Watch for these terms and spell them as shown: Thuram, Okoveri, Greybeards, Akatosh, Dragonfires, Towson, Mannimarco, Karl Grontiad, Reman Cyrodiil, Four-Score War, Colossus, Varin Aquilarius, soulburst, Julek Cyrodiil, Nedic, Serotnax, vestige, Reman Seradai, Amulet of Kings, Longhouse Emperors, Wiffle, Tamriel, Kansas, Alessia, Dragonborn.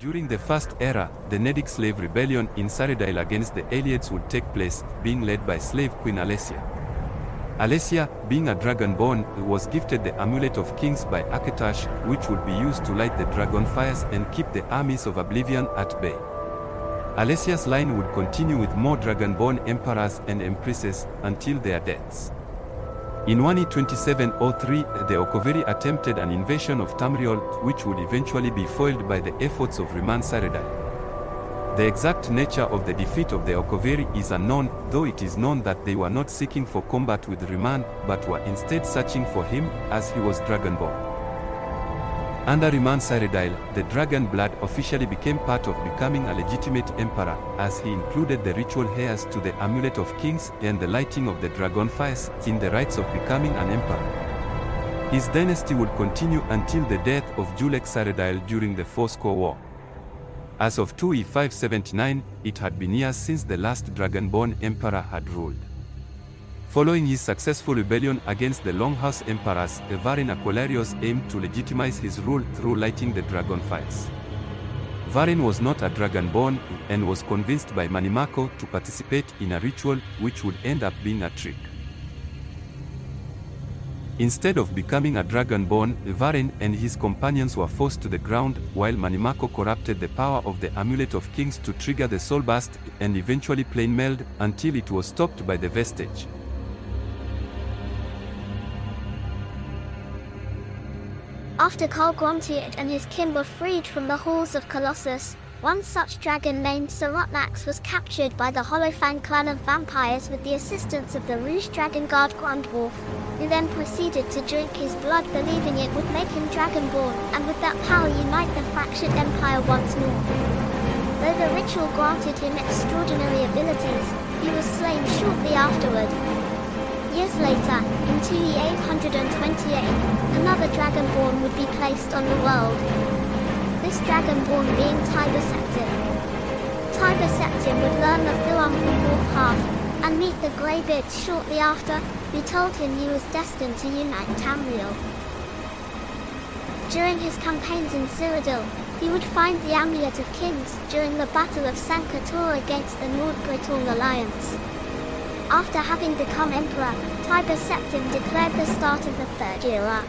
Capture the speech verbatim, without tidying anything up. During the First Era, the Nedic slave rebellion in Cyrodiil against the Alliates would take place, being led by slave Queen Alessia. Alessia, being a dragonborn, was gifted the Amulet of Kings by Akatosh, which would be used to light the Dragonfires and keep the armies of Oblivion at bay. Alessia's line would continue with more dragonborn emperors and empresses, until their deaths. In twenty-seven oh three, the Okoveri attempted an invasion of Tamriel, which would eventually be foiled by the efforts of Reman Seradai. The exact nature of the defeat of the Okoveri is unknown, though it is known that they were not seeking for combat with Reman, but were instead searching for him, as he was dragonborn. Under Reman Seradai, the dragon blood officially became part of becoming a legitimate emperor, as he included the ritual heirs to the Amulet of Kings and the lighting of the Dragonfires in the rites of becoming an emperor. His dynasty would continue until the death of Julek Cyrodiil during the Four-Score War. As of two E five seventy-nine, it had been years since the last dragonborn emperor had ruled. Following his successful rebellion against the Longhouse Emperors, Varin Aquilarius aimed to legitimize his rule through lighting the Dragonfires. Varin was not a dragonborn, and was convinced by Mannimarco to participate in a ritual, which would end up being a trick. Instead of becoming a dragonborn, Varin and his companions were forced to the ground, while Mannimarco corrupted the power of the Amulet of Kings to trigger the soulburst, and eventually plane meld, until it was stopped by the vestige. After Karl Grontiad and his kin were freed from the halls of Colossus, one such dragon named Serotnax was captured by the Hollowfang clan of vampires with the assistance of the Rouge Dragonguard Grandwolf, who then proceeded to drink his blood, believing it would make him dragonborn, and with that power unite the fractured empire once more. Though the ritual granted him extraordinary abilities, he was slain shortly afterward. Years later, in two E eight twenty-eight, another dragonborn would be placed on the world. This dragonborn being Tiber Septim. Tiber Septim would learn the Thuram from Wolf Half, and meet the Greybeards shortly after, who told him he was destined to unite Tamriel. During his campaigns in Cyrodiil, he would find the Amulet of Kings during the Battle of Sankator against the Nordgritorn Alliance. After having become emperor, Tiber Septim declared the start of the Third Era.